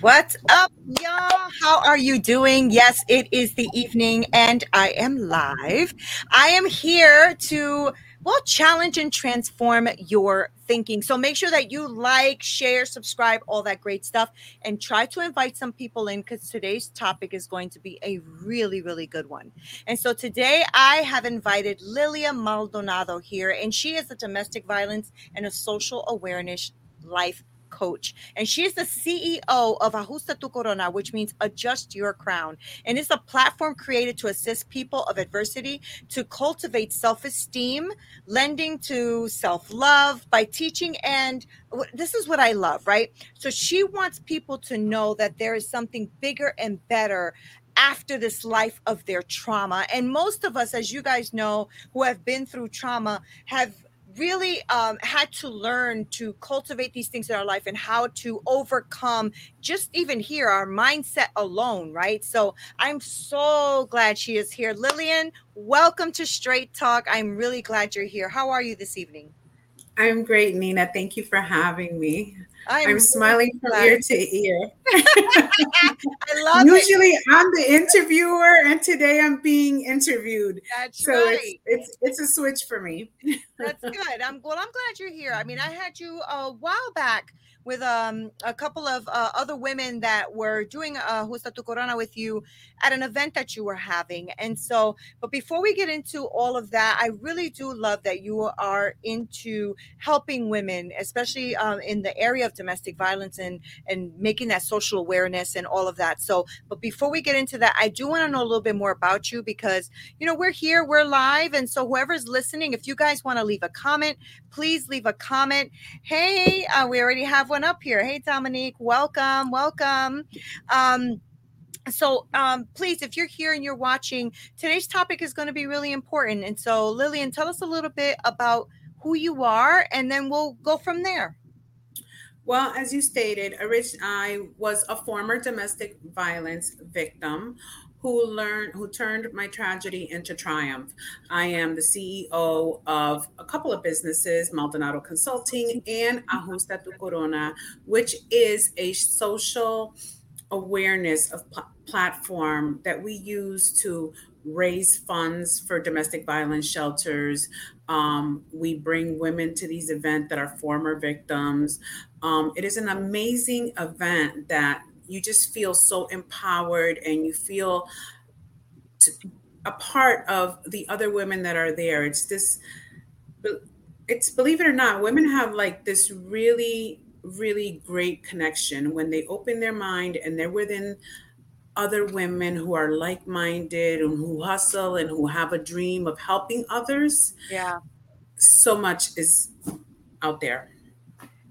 What's up, y'all? How are you doing? Yes, it is the evening and I am live. I am here to, challenge and transform your thinking. So make sure that you like, share, subscribe, all that great stuff, and try to invite some people in, because today's topic is going to be a really, really good one. And so today I have invited Lilia Maldonado here, and she is a domestic violence and a social awareness life coach, and she is the CEO of Ajusta Tu Corona, which means Adjust Your Crown, and it's a platform created to assist people of adversity to cultivate self-esteem, lending to self-love by teaching. And this is what I love, right? So she wants people to know that there is something bigger and better after this life of their trauma. And most of us, as you guys know, who have been through trauma, have really had to learn to cultivate these things in our life and how to overcome just even here our mindset alone, right? So I'm so glad she is here. Lillian, welcome to Straight Talk. I'm really glad you're here. How are you this evening? I'm great, Nina. Thank you for having me. I'm smiling from ear to ear. I love it. Usually I'm the interviewer, and today I'm being interviewed. That's so right. It's a switch for me. That's good. I'm glad you're here. I mean, I had you a while back with a couple of other women that were doing Ajusta Tu Corona with you at an event that you were having. And so, but before we get into all of that, I really do love that you are into helping women, especially in the area of domestic violence and making that social awareness and all of that. So, but before we get into that, I do want to know a little bit more about you, because, you know, we're here, we're live. And so whoever's listening, if you guys want to leave a comment, please leave a comment. Hey, we already have one up here. Hey, Dominique, welcome. So please, if you're here and you're watching, today's topic is going to be really important. And so, Lillian, tell us a little bit about who you are, and then we'll go from there. Well, as you stated, I was a former domestic violence victim who turned my tragedy into triumph. I am the CEO of a couple of businesses, Maldonado Consulting and Ajusta Tu Corona, which is a social awareness platform that we use to raise funds for domestic violence shelters. We bring women to these events that are former victims. It is an amazing event that you just feel so empowered, and you feel a part of the other women that are there. It's believe it or not, women have like this really, really great connection when they open their mind and they're within other women who are like-minded and who hustle and who have a dream of helping others. Yeah. So much is out there.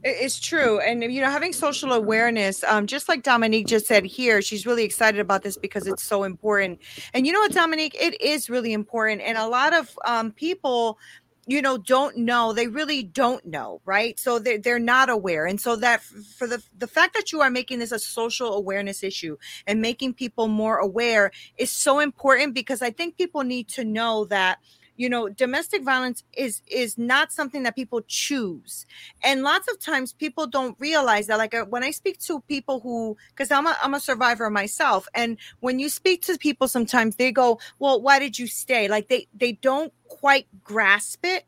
It's true. And, you know, having social awareness, just like Dominique just said here, she's really excited about this because it's so important. And you know what, Dominique, it is really important. And a lot of people, you know, don't know. They really don't know, right? So they're not aware. And so that for the fact that you are making this a social awareness issue and making people more aware is so important, because I think people need to know that, you know, domestic violence is not something that people choose. And lots of times people don't realize that. Like when I speak to people who, because I'm a survivor myself. And when you speak to people, sometimes they go, well, why did you stay? Like they don't quite grasp it.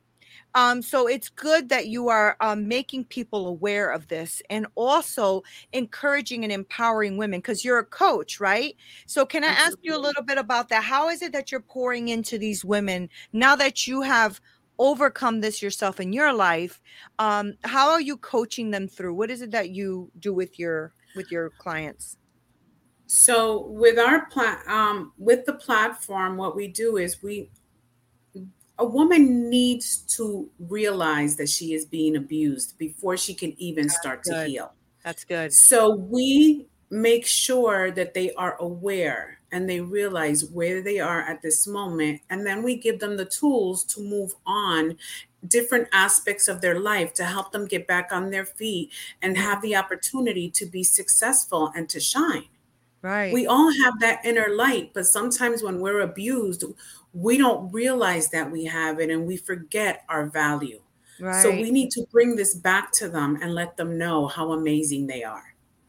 So it's good that you are making people aware of this, and also encouraging and empowering women, because you're a coach, right? So can I ask you a little bit about that? How is it that you're pouring into these women now that you have overcome this yourself in your life? How are you coaching them through? What is it that you do with your clients? So with our with the platform, what we do is a woman needs to realize that she is being abused before she can even start to heal. That's good. So we make sure that they are aware and they realize where they are at this moment. And then we give them the tools to move on different aspects of their life to help them get back on their feet and have the opportunity to be successful and to shine. Right. We all have that inner light, but sometimes when we're abused, we don't realize that we have it and we forget our value. Right. So we need to bring this back to them and let them know how amazing they are.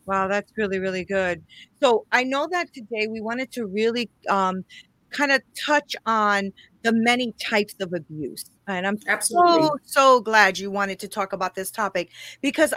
Wow, that's really, really good. So I know that today we wanted to really kind of touch on the many types of abuse. And I'm absolutely so glad you wanted to talk about this topic, because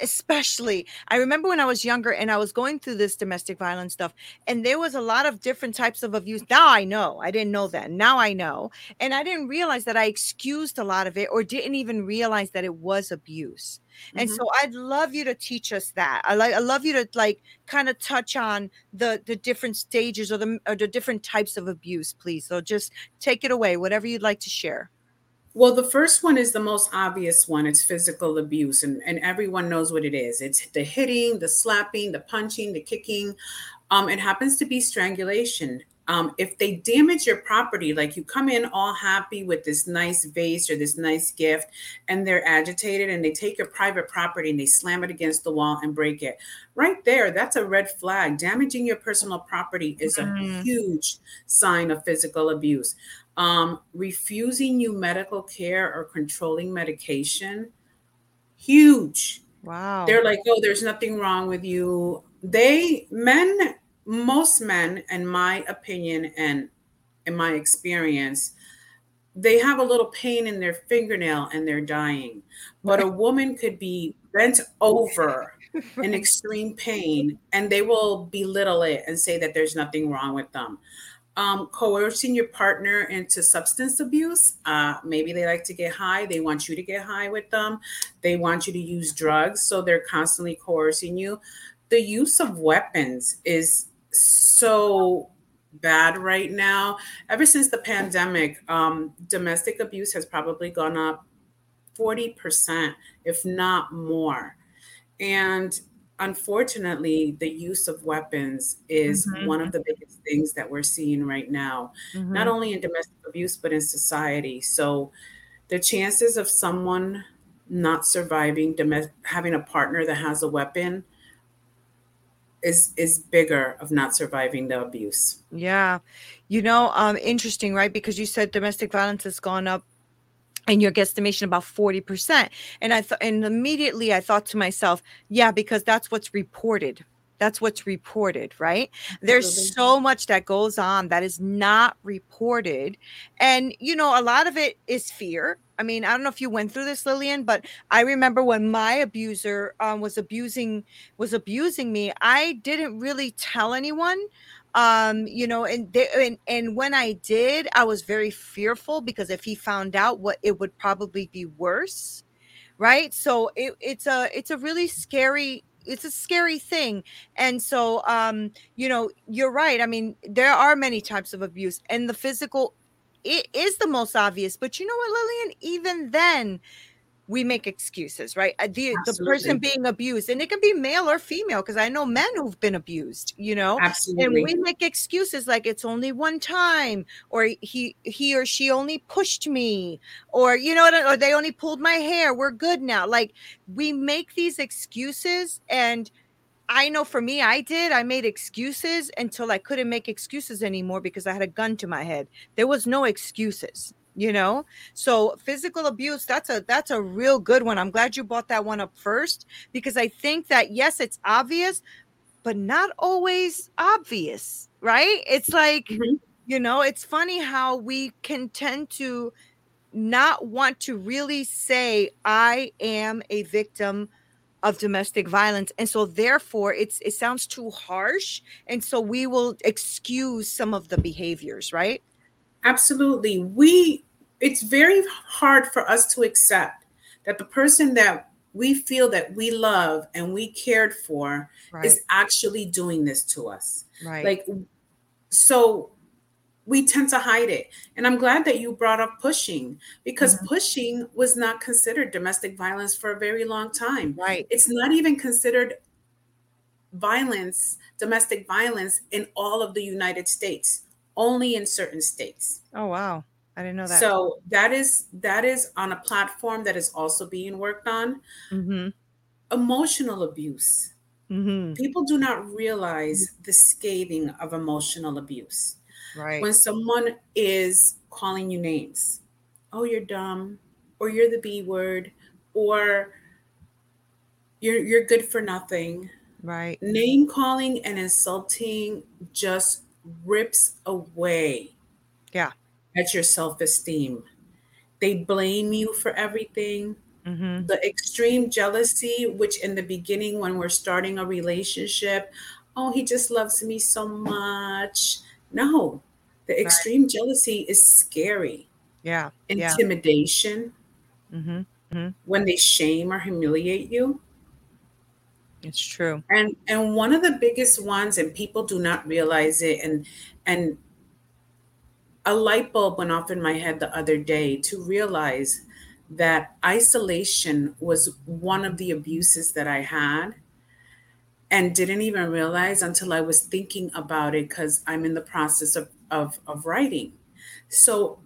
especially, I remember when I was younger and I was going through this domestic violence stuff, and there was a lot of different types of abuse. Now I know. I didn't know that. Now I know. And I didn't realize that I excused a lot of it, or didn't even realize that it was abuse. And so I'd love you to teach us that. I love you to kind of touch on the different stages or the different types of abuse, please. So just take it away, whatever you'd like to share. Well, the first one is the most obvious one. It's physical abuse, and everyone knows what it is. It's the hitting, the slapping, the punching, the kicking. It happens to be strangulation. If they damage your property, like you come in all happy with this nice vase or this nice gift, and they're agitated and they take your private property and they slam it against the wall and break it. Right there, that's a red flag. Damaging your personal property is a huge sign of physical abuse. Refusing you medical care or controlling medication, huge. Wow. They're like, oh, there's nothing wrong with you. Most men, in my opinion and in my experience, they have a little pain in their fingernail and they're dying. But a woman could be bent over in extreme pain and they will belittle it and say that there's nothing wrong with them. Coercing your partner into substance abuse. Maybe they like to get high. They want you to get high with them. They want you to use drugs. So they're constantly coercing you. The use of weapons is so bad right now. Ever since the pandemic, domestic abuse has probably gone up 40%, if not more. And unfortunately, the use of weapons is one of the biggest things that we're seeing right now, not only in domestic abuse, but in society. So the chances of someone not surviving, having a partner that has a weapon is bigger of not surviving the abuse. Yeah. You know, interesting, right? Because you said domestic violence has gone up, in your guesstimation, about 40%. And immediately I thought to myself, yeah, because that's what's reported. That's what's reported, right? There's so much that goes on that is not reported. And, you know, a lot of it is fear. I mean, I don't know if you went through this, Lillian, but I remember when my abuser was abusing me, I didn't really tell anyone. You know, and when I did, I was very fearful, because if he found out, it would probably be worse, right? So it's a really scary. It's a scary thing. And so, you know, you're right. I mean, there are many types of abuse, and the physical, it is the most obvious. But you know what, Lillian, even then, we make excuses, right? The person being abused, and it can be male or female, because I know men who've been abused, you know. Absolutely. And we make excuses like it's only one time, or he or she only pushed me, or, you know, or they only pulled my hair. We're good now. Like, we make these excuses, and I know for me, I made excuses until I couldn't make excuses anymore because I had a gun to my head. There was no excuses. You know, so physical abuse, that's a real good one. I'm glad you brought that one up first, because I think that, yes, it's obvious, but not always obvious, right? It's like, mm-hmm. you know, it's funny how we can tend to not want to really say, I am a victim of domestic violence. And so therefore it sounds too harsh. And so we will excuse some of the behaviors, right? Absolutely. It's very hard for us to accept that the person that we feel that we love and we cared for right. is actually doing this to us. Right. Like, so we tend to hide it. And I'm glad that you brought up pushing, because mm-hmm. pushing was not considered domestic violence for a very long time. Right. It's not even considered violence, domestic violence, in all of the United States. Only in certain states. Oh, wow. I didn't know that. So that is on a platform that is also being worked on. Mm-hmm. Emotional abuse. Mm-hmm. People do not realize the scathing of emotional abuse. Right. When someone is calling you names, oh, you're dumb, or you're the B word, or you're good for nothing. Right. Name calling and insulting just rips away at your self-esteem. They blame you for everything. Mm-hmm. The extreme jealousy, which in the beginning when we're starting a relationship, oh, he just loves me so much. No, the extreme jealousy is scary. Yeah. Intimidation. Yeah. Mm-hmm. Mm-hmm. When they shame or humiliate you. It's true. And one of the biggest ones, and people do not realize it, and a light bulb went off in my head the other day to realize that isolation was one of the abuses that I had and didn't even realize until I was thinking about it, because I'm in the process of writing. So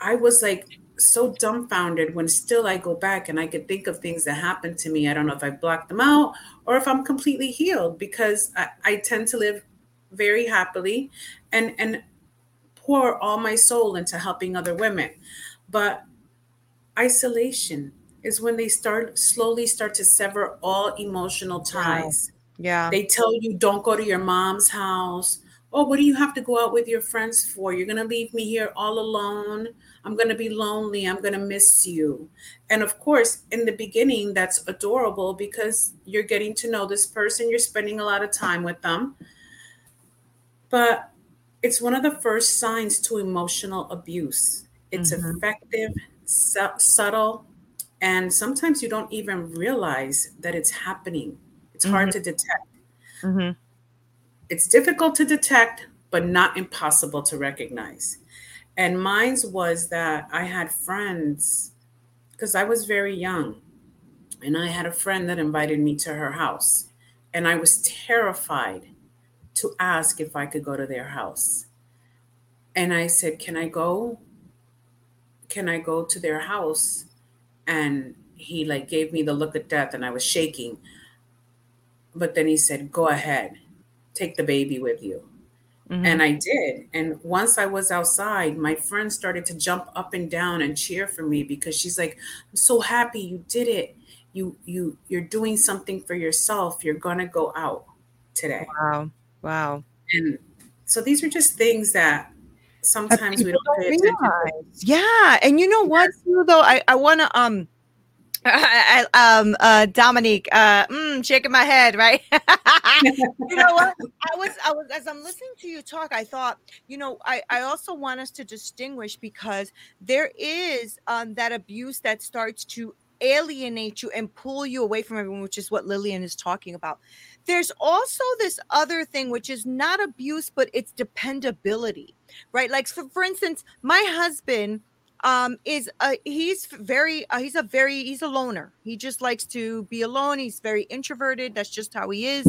I was like, so dumbfounded when still I go back and I could think of things that happened to me. I don't know if I blocked them out or if I'm completely healed, because I tend to live very happily and pour all my soul into helping other women. But isolation is when they slowly start to sever all emotional ties. Yeah. They tell you, don't go to your mom's house. Oh, what do you have to go out with your friends for? You're going to leave me here all alone. I'm going to be lonely. I'm going to miss you. And of course, in the beginning, that's adorable because you're getting to know this person. You're spending a lot of time with them. But it's one of the first signs to emotional abuse. It's mm-hmm. effective, subtle, and sometimes you don't even realize that it's happening. It's mm-hmm. hard to detect. Mm-hmm. It's difficult to detect, but not impossible to recognize. And mine's was that I had friends, because I was very young, and I had a friend that invited me to her house. And I was terrified to ask if I could go to their house. And I said, can I go? Can I go to their house? And he like gave me the look of death, and I was shaking. But then he said, go ahead. Take the baby with you. Mm-hmm. And I did. And once I was outside, my friend started to jump up and down and cheer for me, because she's like, I'm so happy you did it. You're doing something for yourself. You're going to go out today. Wow. And so these are just things that sometimes we don't pay attention to. Yeah. And you know what, too, though, I want to, Dominique, shaking my head, right? You know what? I was, as I'm listening to you talk, I thought, you know, I also want us to distinguish, because there is that abuse that starts to alienate you and pull you away from everyone, which is what Lillian is talking about. There's also this other thing, which is not abuse, but it's dependability, right? Like, for instance, my husband he's a loner. He just likes to be alone. He's very introverted. That's just how he is.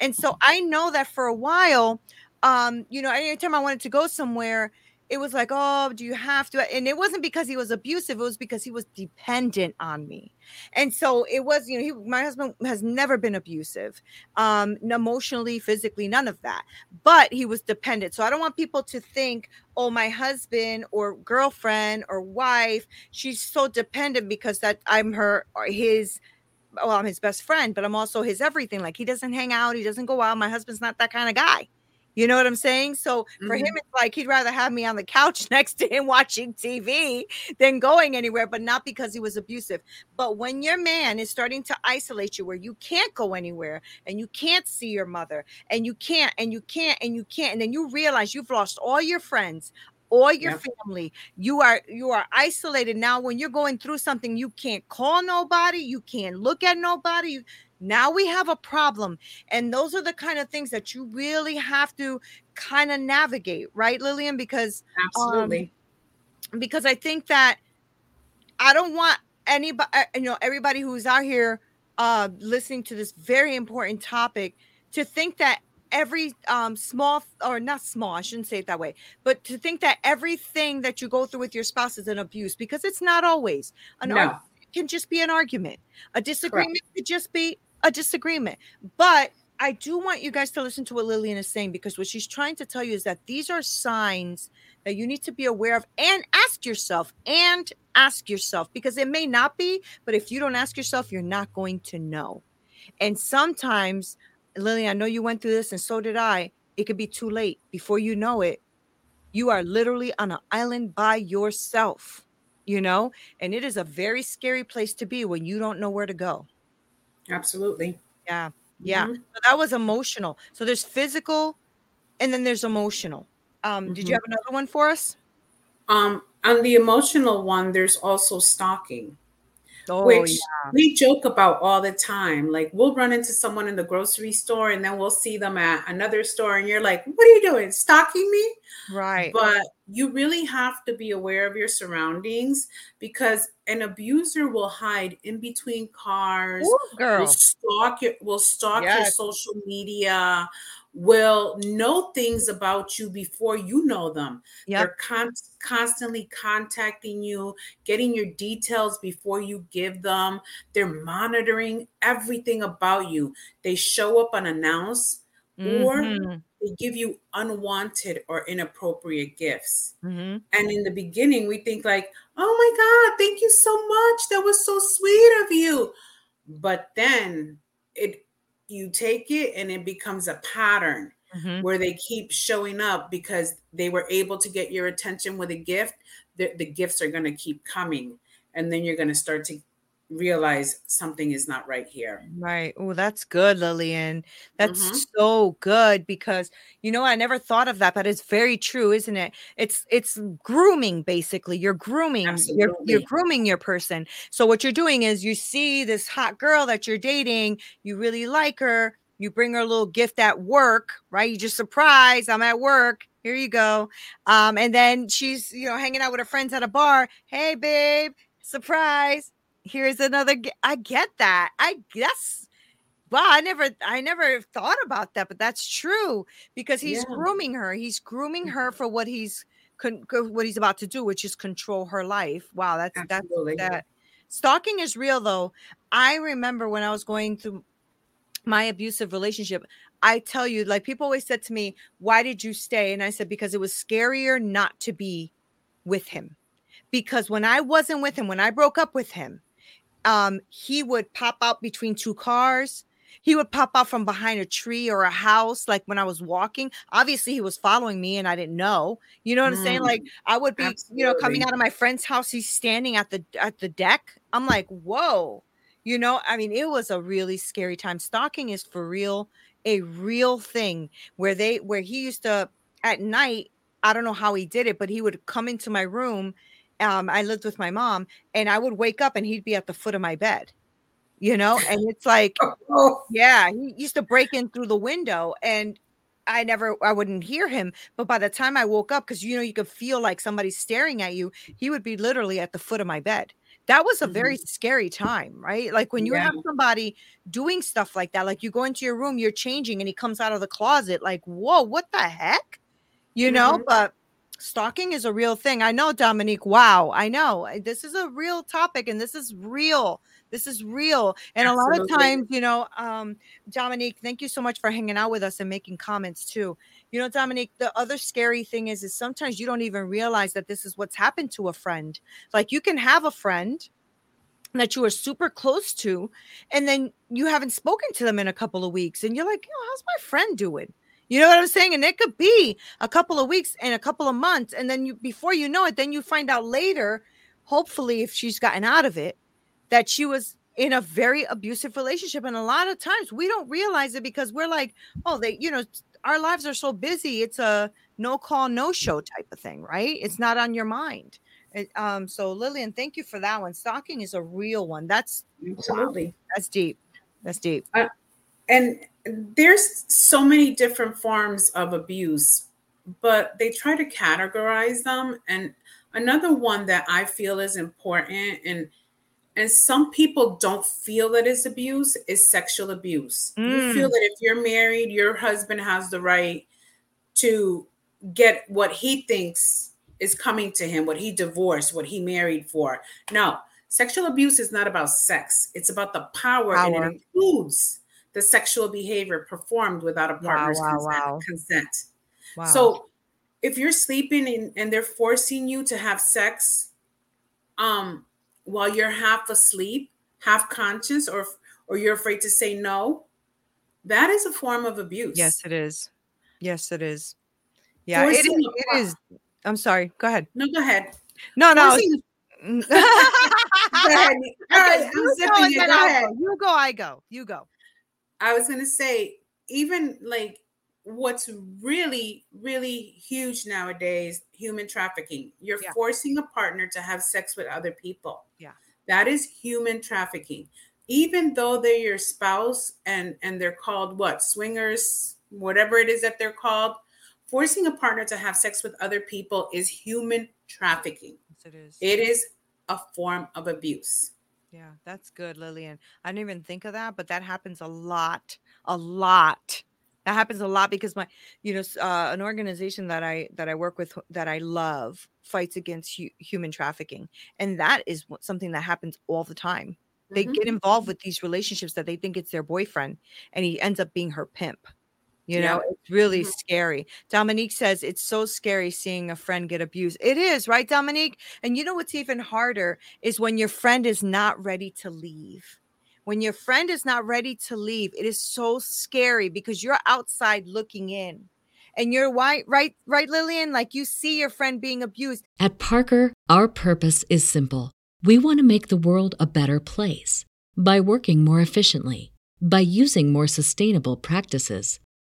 And so I know that for a while, anytime I wanted to go somewhere, it was like, oh, do you have to? And it wasn't because he was abusive. It was because he was dependent on me. And so it was, my husband has never been abusive, emotionally, physically, none of that. But he was dependent. So I don't want people to think, oh, my husband or girlfriend or wife, she's so dependent because that I'm her or his. Well, I'm his best friend, but I'm also his everything. Like, he doesn't hang out. He doesn't go out. My husband's not that kind of guy. You know what I'm saying? So for him, it's like he'd rather have me on the couch next to him watching TV than going anywhere, but not because he was abusive. But when your man is starting to isolate you where you can't go anywhere and you can't see your mother and you can't. And then you realize you've lost all your friends, all your family. You are isolated. Now, when you're going through something, you can't call nobody. You can't look at nobody. Now we have a problem. And those are the kind of things that you really have to kind of navigate, right, Lillian? Because absolutely, because I think that I don't want anybody, everybody who's out here listening to this very important topic to think that every I shouldn't say it that way, but to think that everything that you go through with your spouse is an abuse, because it's not always an argument. Can just be an argument. A disagreement could just be a disagreement. But I do want you guys to listen to what Lillian is saying, because what she's trying to tell you is that these are signs that you need to be aware of and ask yourself, because it may not be, but if you don't ask yourself, you're not going to know. And sometimes, Lillian, I know you went through this and so did I. It could be too late. Before you know it, you are literally on an island by yourself. And it is a very scary place to be when you don't know where to go. Absolutely. Yeah. Yeah. Mm-hmm. So that was emotional. So there's physical and then there's emotional. Did you have another one for us? On the emotional one, there's also stalking, which we joke about all the time. Like, we'll run into someone in the grocery store and then we'll see them at another store. And you're like, what are you doing? Stalking me? Right. But you really have to be aware of your surroundings, because an abuser will hide in between cars, will stalk your social media, will know things about you before you know them. Yep. They're constantly contacting you, getting your details before you give them. They're monitoring everything about you. They show up unannounced, or they give you unwanted or inappropriate gifts. Mm-hmm. And in the beginning, we think like, oh my God, thank you so much. That was so sweet of you. But then you take it and it becomes a pattern where they keep showing up because they were able to get your attention with a gift. The gifts are going to keep coming. And then you're going to start to realize something is not right here. Right. Oh, that's good, Lillian. That's so good, because I never thought of that, but it's very true, isn't it? It's grooming, basically. You're grooming. You're grooming your person. So what you're doing is you see this hot girl that you're dating, you really like her, you bring her a little gift at work, right? You just surprise, I'm at work. Here you go. And then she's, hanging out with her friends at a bar. Hey, babe, surprise. Here's another. I get that. I guess. Well, I never thought about that, but that's true, because he's grooming her. He's grooming her for what he's about to do, which is control her life. Wow, that's that. Stalking is real, though. I remember when I was going through my abusive relationship. I tell you, like, people always said to me, "Why did you stay?" And I said, "Because it was scarier not to be with him." Because when I wasn't with him, when I broke up with him, he would pop out between two cars. He would pop out from behind a tree or a house, like when I was walking. Obviously, he was following me and I didn't know. You know what I'm saying? Like, I would be, coming out of my friend's house. He's standing at the deck. I'm like, whoa. It was a really scary time. Stalking is for real, a real thing where he used to, at night, I don't know how he did it, but he would come into my room. I lived with my mom, and I would wake up and he'd be at the foot of my bed, and it's like, he used to break in through the window. And I wouldn't hear him. But by the time I woke up, because, you know, you could feel like somebody's staring at you, he would be literally at the foot of my bed. That was a very scary time, right? Like when you have somebody doing stuff like that, like you go into your room, you're changing and he comes out of the closet, like, whoa, what the heck? You know, but stalking is a real thing. I know, Dominique. Wow. I know this is a real topic and this is real. This is real. And a lot of times, you know, Dominique, thank you so much for hanging out with us and making comments too. You know, Dominique, the other scary thing is sometimes you don't even realize that this is what's happened to a friend. Like you can have a friend that you are super close to, and then you haven't spoken to them in a couple of weeks. And you're like, oh, how's my friend doing? You know what I'm saying? And it could be a couple of weeks and a couple of months. And then you, before you know it, then you find out later, hopefully if she's gotten out of it, that she was in a very abusive relationship. And a lot of times we don't realize it because we're like, oh, they, you know, our lives are so busy. It's a no call, no show type of thing, right? It's not on your mind. So Lillian, thank you for that one. Stalking is a real one. That's absolutely, wow, that's deep. That's deep. And there's so many different forms of abuse, but they try to categorize them. And another one that I feel is important, and some people don't feel that it's abuse, is sexual abuse. You feel that if you're married, your husband has the right to get what he thinks is coming to him, what he divorced, what he married for. No, sexual abuse is not about sex. It's about the power. And it includes the sexual behavior performed without a partner's consent. Wow. So if you're sleeping and they're forcing you to have sex, while you're half asleep, half conscious, or you're afraid to say no, that is a form of abuse. Yes, it is. Yes, it is. Yeah, it is. I'm sorry. Go ahead. No, go ahead. No. Go ahead. All right. I'm zipping you. Go ahead. You go. I go. You go. I was going to say, even like what's really, really huge nowadays, human trafficking. You're forcing a partner to have sex with other people. Yeah. That is human trafficking. Even though they're your spouse and they're called what? Swingers, whatever it is that they're called. Forcing a partner to have sex with other people is human trafficking. Yes, it is. It is a form of abuse. Yeah, that's good, Lillian. I didn't even think of that, but that happens a lot. That happens a lot because an organization that I work with that I love fights against human trafficking. And that is something that happens all the time. They get involved with these relationships that they think it's their boyfriend and he ends up being her pimp. You know, it's really scary. Dominique says it's so scary seeing a friend get abused. It is, right, Dominique? And you know what's even harder is when your friend is not ready to leave. When your friend is not ready to leave, it is so scary because you're outside looking in. And you're right, Lillian? Like you see your friend being abused. At Parker, our purpose is simple. We want to make the world a better place by working more efficiently, by using more sustainable practices,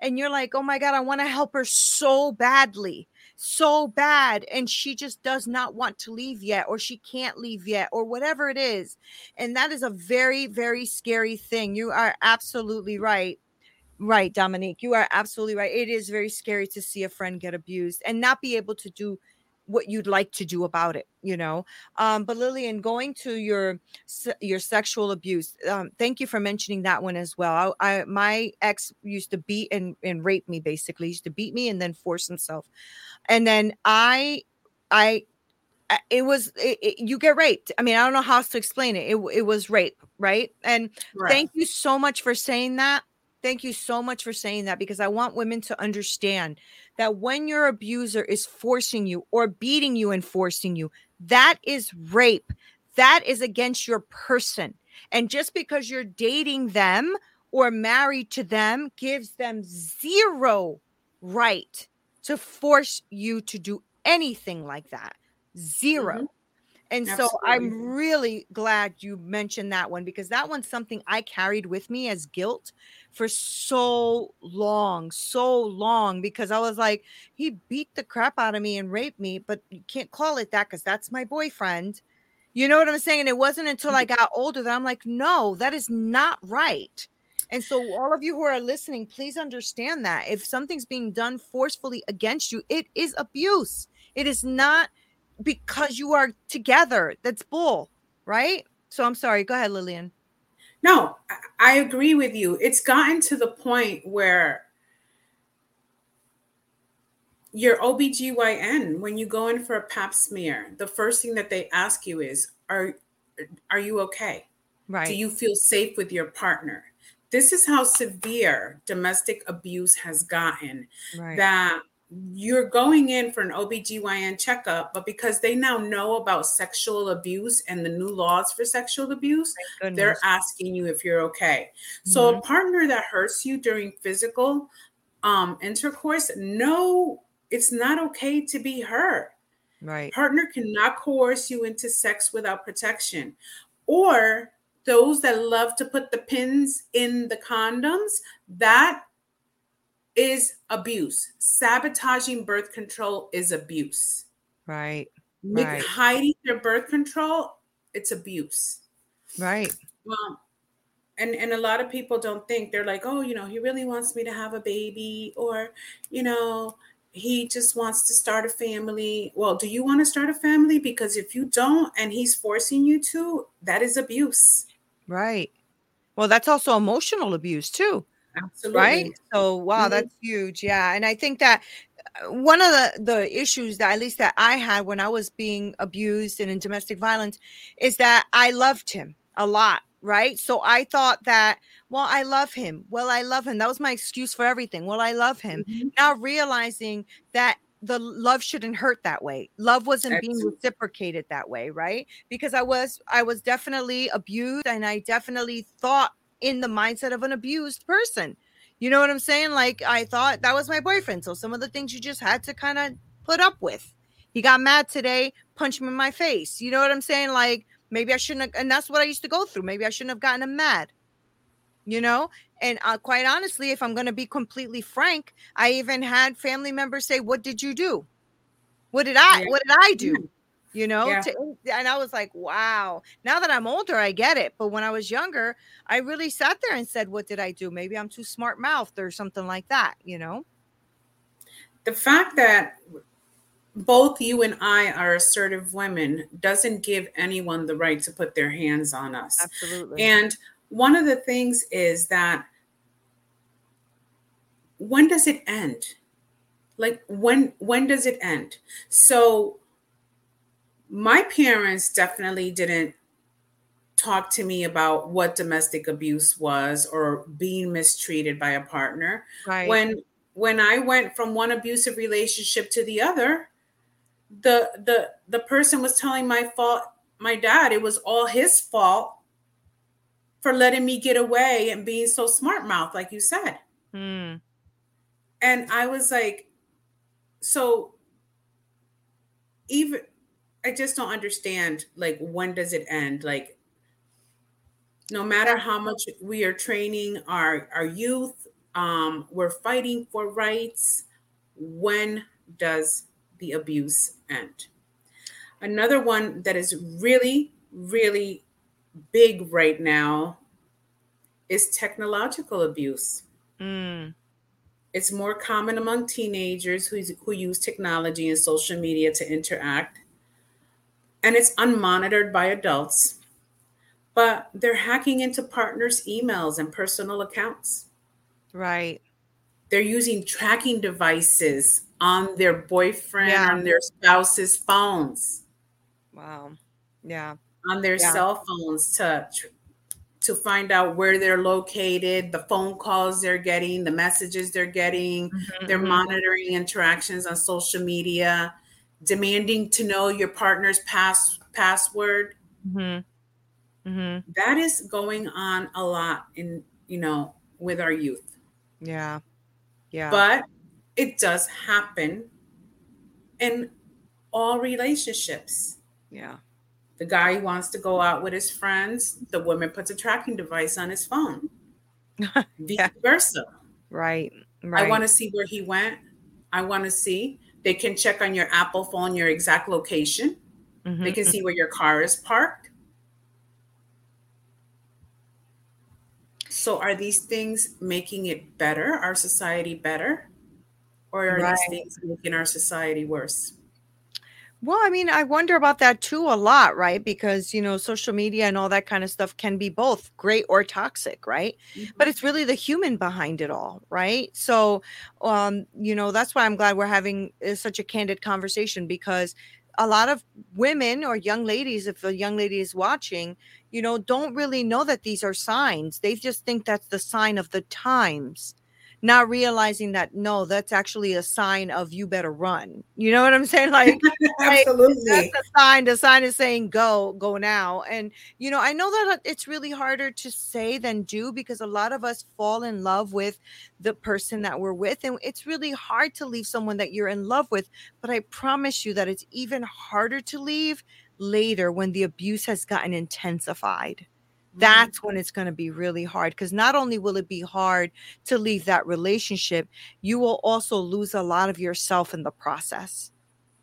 And you're like, oh my God, I want to help her so badly. so bad and she just does not want to leave yet, or she can't leave yet, or whatever it is. And that is a very, very scary thing. You are absolutely right. Right, Dominique, you are absolutely right. It is very scary to see a friend get abused and not be able to do what you'd like to do about it, you know? But Lillian, going to your sexual abuse, thank you for mentioning that one as well. My ex used to beat and rape me, basically. He used to beat me and then force himself. And then you get raped. I mean, I don't know how else to explain it. It was rape, right? And right. Thank you so much for saying that. Thank you so much for saying that, because I want women to understand that when your abuser is forcing you or beating you and forcing you, that is rape. That is against your person. And just because you're dating them or married to them gives them zero right to force you to do anything like that. Zero. Mm-hmm. And absolutely. So I'm really glad you mentioned that one, because that one's something I carried with me as guilt for so long, because I was like, he beat the crap out of me and raped me, but you can't call it that because that's my boyfriend. You know what I'm saying? And it wasn't until I got older that I'm like, no, that is not right. And so all of you who are listening, please understand that if something's being done forcefully against you, it is abuse. It is not because you are together. That's bull, right? So I'm sorry. Go ahead, Lillian. No, I agree with you. It's gotten to the point where your OBGYN, when you go in for a pap smear, the first thing that they ask you is, are you okay? Right. Do you feel safe with your partner? This is how severe domestic abuse has gotten, right, that you're going in for an OBGYN checkup, but because they now know about sexual abuse and the new laws for sexual abuse, they're asking you if you're okay. Mm-hmm. So a partner that hurts you during physical intercourse, no, it's not okay to be hurt. Right. Partner cannot coerce you into sex without protection. Or those that love to put the pins in the condoms, that is abuse. Sabotaging birth control is abuse. Right. Right. Hiding your birth control, it's abuse. Right. Well, and a lot of people don't think, they're like, oh, you know, he really wants me to have a baby, or, you know, he just wants to start a family. Well, do you want to start a family? Because if you don't, and he's forcing you to, that is abuse. Right. Well, that's also emotional abuse too. Absolutely. Right. So, wow, mm-hmm. That's huge. Yeah. And I think that one of the issues that, at least that I had when I was being abused and in domestic violence, is that I loved him a lot. Right. So I thought that, well, I love him. Well, I love him. That was my excuse for everything. Well, I love him. Mm-hmm. Now realizing that the love shouldn't hurt that way. Love wasn't absolutely being reciprocated that way. Right. Because I was definitely abused, and I definitely thought in the mindset of an abused person. You know what I'm saying? Like, I thought that was my boyfriend. So some of the things you just had to kind of put up with. He got mad today, punched him in my face. You know what I'm saying? Like, maybe I shouldn't have, and that's what I used to go through. Maybe I shouldn't have gotten him mad, you know? And quite honestly, if I'm going to be completely frank, I even had family members say, what did you do? What did I do? You know, yeah. And I was like, wow, now that I'm older, I get it. But when I was younger, I really sat there and said, what did I do? Maybe I'm too smart mouthed or something like that. You know, the fact that both you and I are assertive women doesn't give anyone the right to put their hands on us. Absolutely. And one of the things is that, when does it end? Like, when does it end? So my parents definitely didn't talk to me about what domestic abuse was or being mistreated by a partner. Right. When I went from one abusive relationship to the other, the person was telling my dad, it was all his fault for letting me get away and being so smart mouth, like you said. Mm. And I was like, so even... I just don't understand, like, when does it end? Like, no matter how much we are training our youth, we're fighting for rights. When does the abuse end. Another one that is really, really big right now is technological abuse. Mm. It's more common among teenagers who use technology and social media to interact. And it's unmonitored by adults. But they're hacking into partners' emails and personal accounts. Right. They're using tracking devices on their boyfriend, on their spouse's phones. Wow. Yeah. On their cell phones to find out where they're located, the phone calls they're getting, the messages they're getting. Mm-hmm. They're monitoring interactions on social media, demanding to know your partner's password. Mm-hmm. Mm-hmm. That is going on a lot with our youth. Yeah. Yeah. But it does happen in all relationships. Yeah. The guy wants to go out with his friends. The woman puts a tracking device on his phone. Vice versa. Right. I want to see where he went. I want to see. They can check on your Apple phone, your exact location. Mm-hmm. They can see where your car is parked. So are these things making it better, our society better? Or are these things making our society worse? Well, I mean, I wonder about that too a lot, right? Because, social media and all that kind of stuff can be both great or toxic, right? Mm-hmm. But it's really the human behind it all, right? So, that's why I'm glad we're having such a candid conversation, because a lot of women or young ladies, if a young lady is watching, don't really know that these are signs. They just think that's the sign of the times. Not realizing that, no, that's actually a sign of you better run. You know what I'm saying? Like, absolutely. That's a sign. The sign is saying, go now. And, I know that it's really harder to say than do, because a lot of us fall in love with the person that we're with. And it's really hard to leave someone that you're in love with. But I promise you that it's even harder to leave later when the abuse has gotten intensified. That's when it's going to be really hard, because not only will it be hard to leave that relationship, you will also lose a lot of yourself in the process.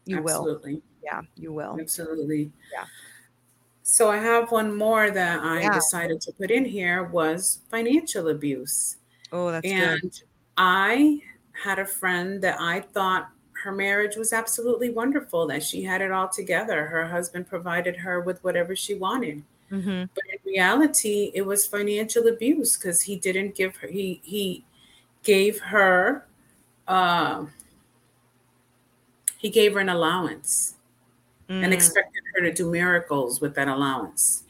You Absolutely. Will. Yeah, you will. Absolutely. Yeah. So I have one more that I decided to put in here, was financial abuse. Oh, that's good. I had a friend that I thought her marriage was absolutely wonderful, that she had it all together. Her husband provided her with whatever she wanted. Mm-hmm. But in reality, it was financial abuse, because he didn't give her, he gave her an allowance and expected her to do miracles with that allowance.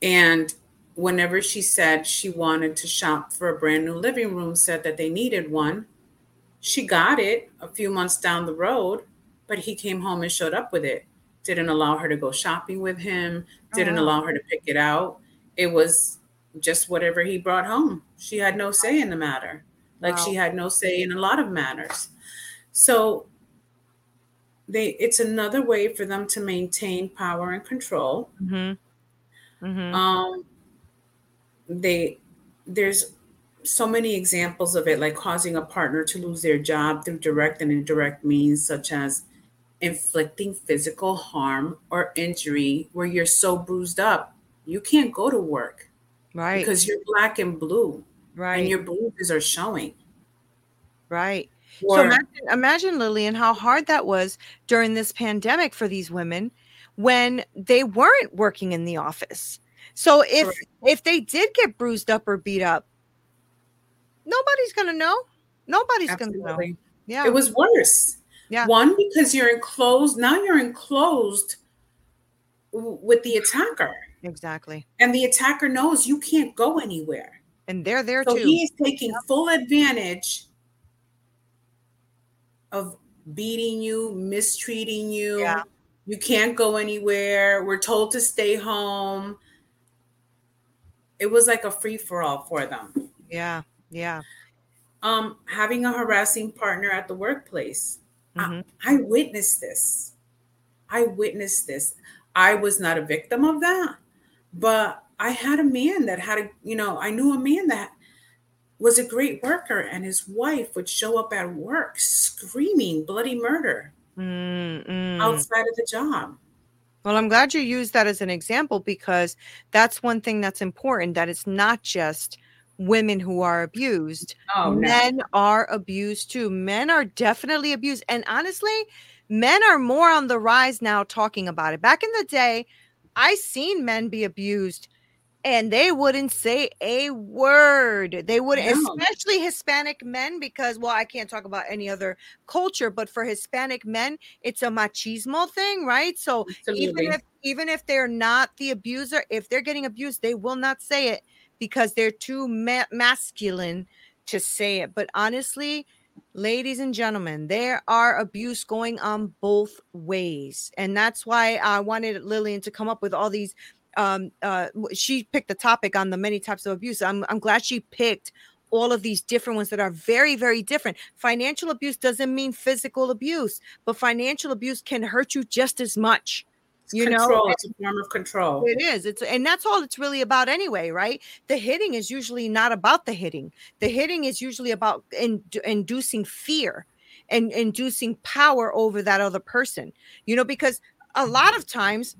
And whenever she said she wanted to shop for a brand new living room, said that they needed one, she got it a few months down the road, but he came home and showed up with it. Didn't allow her to go shopping with him, didn't allow her to pick it out. It was just whatever he brought home. She had no say in the matter. Like, she had no say in a lot of matters. So it's another way for them to maintain power and control. Mm-hmm. Mm-hmm. There's so many examples of it, like causing a partner to lose their job through direct and indirect means, such as inflicting physical harm or injury, where you're so bruised up you can't go to work, right? Because you're black and blue, right? And your bruises are showing, right? So imagine, Lillian, how hard that was during this pandemic for these women when they weren't working in the office. So if they did get bruised up or beat up, nobody's gonna know. Absolutely. Gonna know. Yeah, it was worse. Yeah. One, because you're enclosed. Now you're enclosed with the attacker. Exactly. And the attacker knows you can't go anywhere. And they're there too. So he is taking full advantage of beating you, mistreating you. Yeah. You can't go anywhere. We're told to stay home. It was like a free-for-all for them. Yeah. Yeah. Having a harassing partner at the workplace. I witnessed this. I was not a victim of that, but I had a man that had I knew a man that was a great worker, and his wife would show up at work screaming bloody murder. outside of the job. Well, I'm glad you used that as an example, because that's one thing that's important, that it's not just women who are abused. Oh, no. Men are abused too. Men are definitely abused. And honestly, men are more on the rise now talking about it. Back in the day, I seen men be abused and they wouldn't say a word. They wouldn't, especially Hispanic men, because, well, I can't talk about any other culture, but for Hispanic men, it's a machismo thing, right? So even if they're not the abuser, if they're getting abused, they will not say it because they're too masculine to say it. But honestly, ladies and gentlemen, there are abuse going on both ways. And that's why I wanted Lillian to come up with all these. She picked the topic on the many types of abuse. I'm glad she picked all of these different ones that are very, very different. Financial abuse doesn't mean physical abuse, but financial abuse can hurt you just as much. You know, it's a form of control. It is. And that's all it's really about anyway, right? The hitting is usually not about the hitting. The hitting is usually about inducing fear and inducing power over that other person. You know, because a lot of times,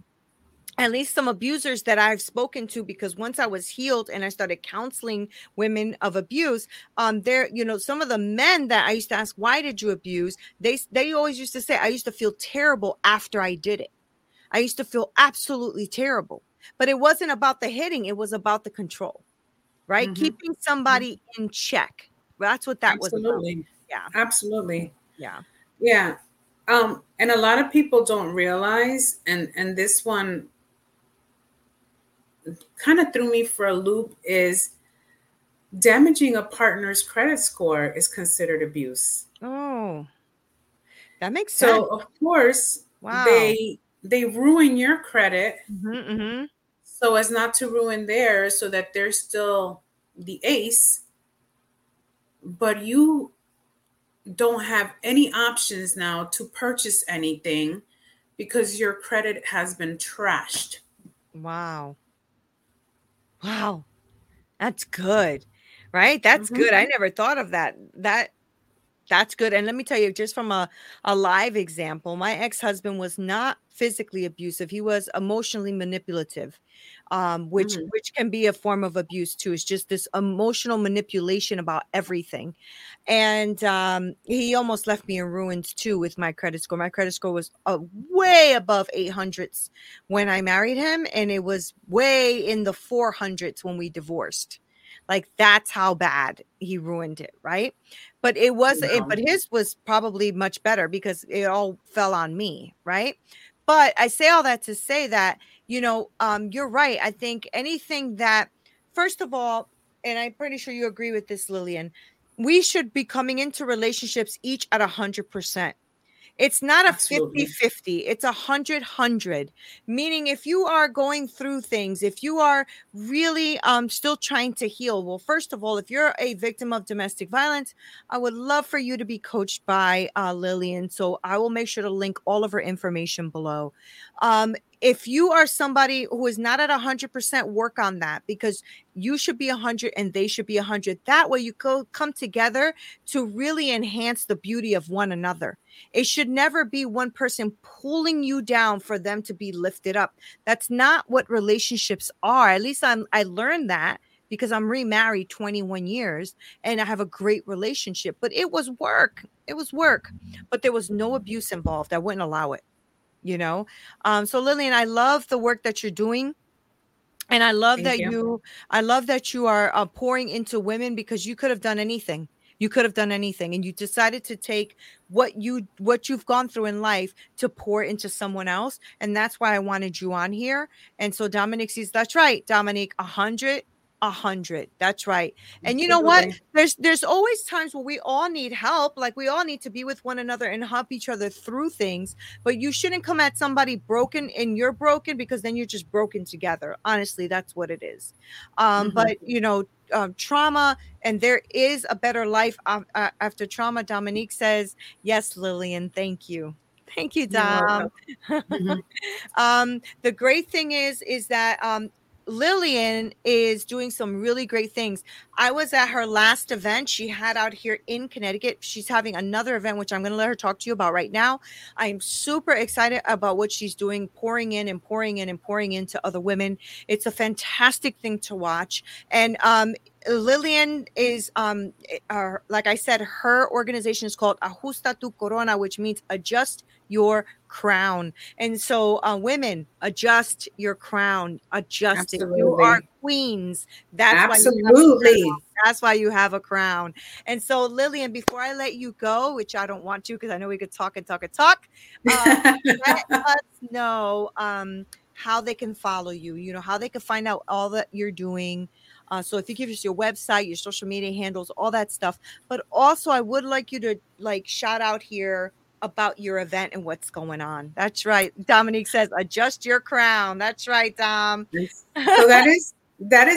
at least some abusers that I've spoken to, because once I was healed and I started counseling women of abuse, some of the men that I used to ask, why did you abuse? They always used to say, I used to feel terrible after I did it. I used to feel absolutely terrible, but it wasn't about the hitting. It was about the control, right? Mm-hmm. Keeping somebody in check. That's what that was about. Yeah, absolutely. Yeah. Yeah. And a lot of people don't realize, and this one kind of threw me for a loop, is damaging a partner's credit score is considered abuse. Oh, that makes sense. So of course, they ruin your credit so as not to ruin theirs, so that they're still the ace, but you don't have any options now to purchase anything because your credit has been trashed. Wow. That's good, right? That's good. I never thought of that. That's good. And let me tell you, just from a live example, my ex-husband was not physically abusive. He was emotionally manipulative, which can be a form of abuse too. It's just this emotional manipulation about everything. And he almost left me in ruins too with my credit score. My credit score was way above 800s when I married him. And it was way in the 400s when we divorced. Like, that's how bad he ruined it, right? But it was, but his was probably much better because it all fell on me, right? But I say all that to say that, you're right. I think anything that, first of all, and I'm pretty sure you agree with this, Lillian, we should be coming into relationships each at 100%. It's not a 50-50. It's 100-100, meaning if you are going through things, if you are really still trying to heal, well, first of all, if you're a victim of domestic violence, I would love for you to be coached by Lillian. So I will make sure to link all of her information below. If you are somebody who is not at 100%, work on that, because you should be 100 and they should be 100. That way you come together to really enhance the beauty of one another. It should never be one person pulling you down for them to be lifted up. That's not what relationships are. At least I learned that, because I'm remarried 21 years and I have a great relationship, but it was work. It was work, but there was no abuse involved. I wouldn't allow it. So Lillian, I love the work that you're doing. And I love that you are pouring into women, because you could have done anything. You could have done anything. And you decided to take what you've gone through in life to pour into someone else. And that's why I wanted you on here. And so Dominique sees, that's right, Dominique, 100. That's right. And you know what? There's always times where we all need help. Like, we all need to be with one another and help each other through things. But you shouldn't come at somebody broken and you're broken, because then you're just broken together. Honestly, that's what it is. But, trauma, and there is a better life after trauma. Dominique says, yes, Lillian, thank you. Thank you, Dom. The great thing is that Lillian is doing some really great things. I was at her last event she had out here in Connecticut. She's having another event, which I'm going to let her talk to you about right now. I'm super excited about what she's doing, pouring in and pouring in and pouring into other women. It's a fantastic thing to watch. And Lillian is, like I said, her organization is called Ajusta Tu Corona, which means adjust your crown. And so women, adjust your crown, adjust it. You are queens. That's why you have a crown. And so Lillian, before I let you go, which I don't want to, because I know we could talk, let us know how they can follow you, you know, how they can find out all that you're doing. So if you give us your website, your social media handles, all that stuff. But also I would like you to shout out here about your event and what's going on. That's right. Dominique says, adjust your crown. That's right, Dom. So that is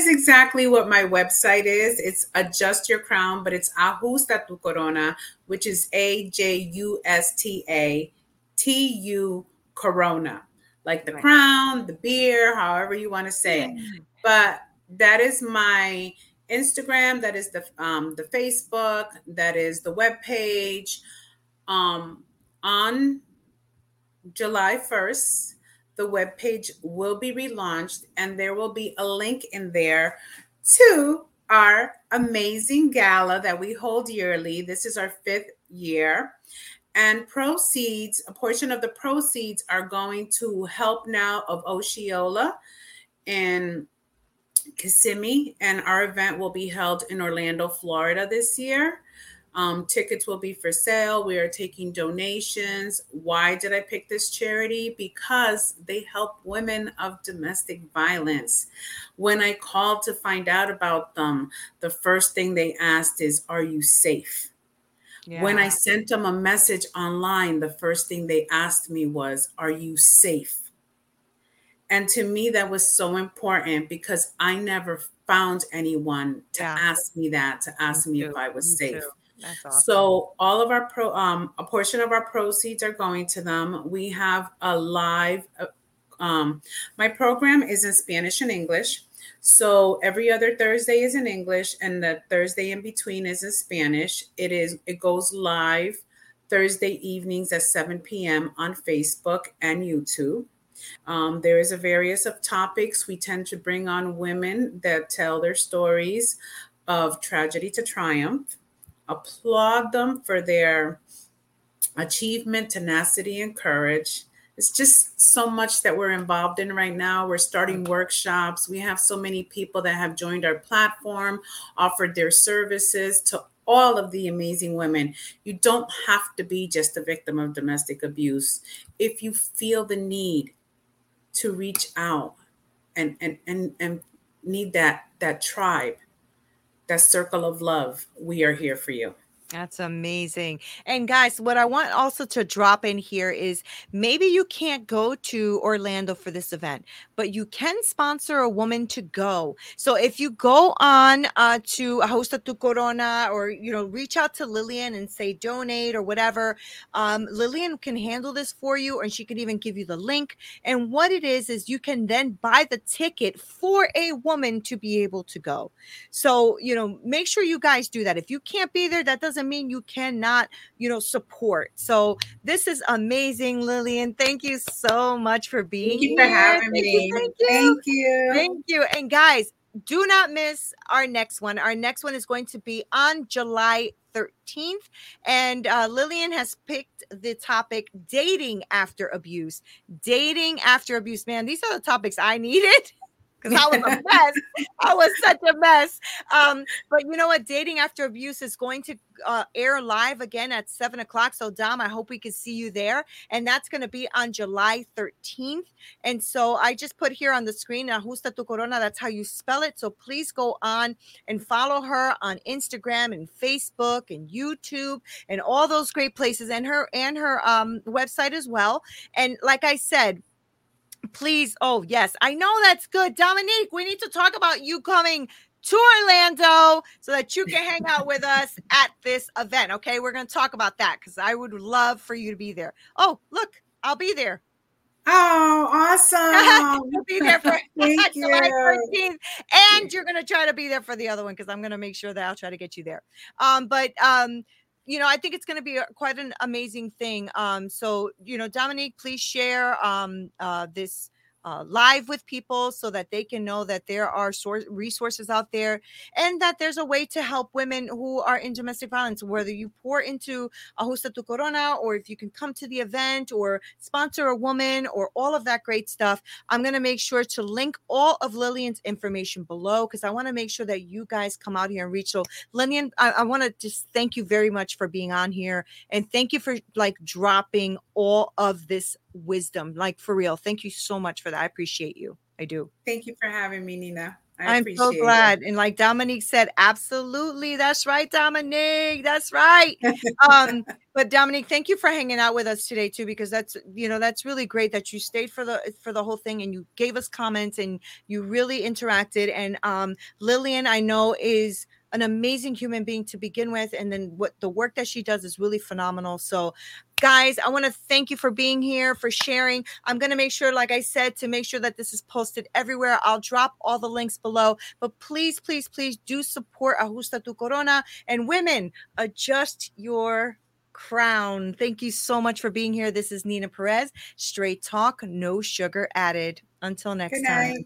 exactly what my website is. It's Adjust Your Crown, but it's Ajusta Tu Corona, which is AJUSTA TU Corona, like the crown, the beer, however you want to say it. But that is my Instagram. That is the Facebook. That is the webpage. On July 1st, the webpage will be relaunched, and there will be a link in there to our amazing gala that we hold yearly. This is our 5th year, and proceeds, a portion of the proceeds are going to Help Now of Osceola in Kissimmee, and our event will be held in Orlando, Florida this year. Tickets will be for sale. We are taking donations. Why did I pick this charity? Because they help women of domestic violence. When I called to find out about them, the first thing they asked is, are you safe? Yeah. When I sent them a message online, the first thing they asked me was, are you safe? And to me, that was so important, because I never found anyone to ask me that, to ask me if I was safe. That's awesome. So all of our a portion of our proceeds are going to them. We have a live, my program is in Spanish and English. So every other Thursday is in English, and the Thursday in between is in Spanish. It goes live Thursday evenings at 7 p.m. on Facebook and YouTube. There is a various of topics. We tend to bring on women that tell their stories of tragedy to triumph. Applaud them for their achievement, tenacity, and courage. It's just so much that we're involved in right now. We're starting workshops. We have so many people that have joined our platform, offered their services to all of the amazing women. You don't have to be just a victim of domestic abuse. If you feel the need to reach out and need that tribe, that circle of love, we are here for you. That's amazing. And guys, what I want also to drop in here is, maybe you can't go to Orlando for this event, but you can sponsor a woman to go. So if you go on to Ajusta Tu Corona, or reach out to Lillian and say donate or whatever, Lillian can handle this for you, and she could even give you the link. And what it is you can then buy the ticket for a woman to be able to go. So make sure you guys do that. If you can't be there, that doesn't mean you cannot support. So this is amazing, Lillian. Thank you so much for being here. Thank you for having me. Thank you. And guys, do not miss our next one. Our next one is going to be on July 13th. And Lillian has picked the topic, dating after abuse. Dating after abuse. Man, these are the topics I needed. Because I was a mess. I was such a mess. But you know what? Dating After Abuse is going to air live again at 7 o'clock. So, Dom, I hope we can see you there. And that's going to be on July 13th. And so I just put here on the screen, Ajusta Tu Corona. That's how you spell it. So please go on and follow her on Instagram and Facebook and YouTube and all those great places, and her website as well. And like I said, please. Oh, yes. I know that's good. Dominique, we need to talk about you coming to Orlando so that you can hang out with us at this event. Okay. We're going to talk about that, because I would love for you to be there. Oh, look, I'll be there. Oh, awesome. You'll be there for Thank you. July 13th. And you're going to try to be there for the other one, because I'm going to make sure that I'll try to get you there. You know, I think it's going to be quite an amazing thing. So, you know, Dominique, please share this live with people so that they can know that there are resources out there and that there's a way to help women who are in domestic violence, whether you pour into Ajusta Tu Corona or if you can come to the event or sponsor a woman or all of that great stuff. I'm going to make sure to link all of Lillian's information below because I want to make sure that you guys come out here and reach. So Lillian, I want to just thank you very much for being on here, and thank you for like dropping all of this wisdom, like for real. Thank you so much for that. I appreciate you. I do. Thank you for having me, Nina. I'm so glad. It. And like Dominique said, absolutely. That's right, Dominique. That's right. But Dominique, thank you for hanging out with us today too, because that's, you know, that's really great that you stayed for the whole thing and you gave us comments and you really interacted. And Lillian, I know, is an amazing human being to begin with. And then what the work that she does is really phenomenal. So guys, I want to thank you for being here, for sharing. I'm going to make sure, like I said, to make sure that this is posted everywhere. I'll drop all the links below, but please, please, please do support Ajusta Tu Corona, and women, adjust your crown. Thank you so much for being here. This is Nina Perez, Straight Talk, No Sugar Added. Until next time.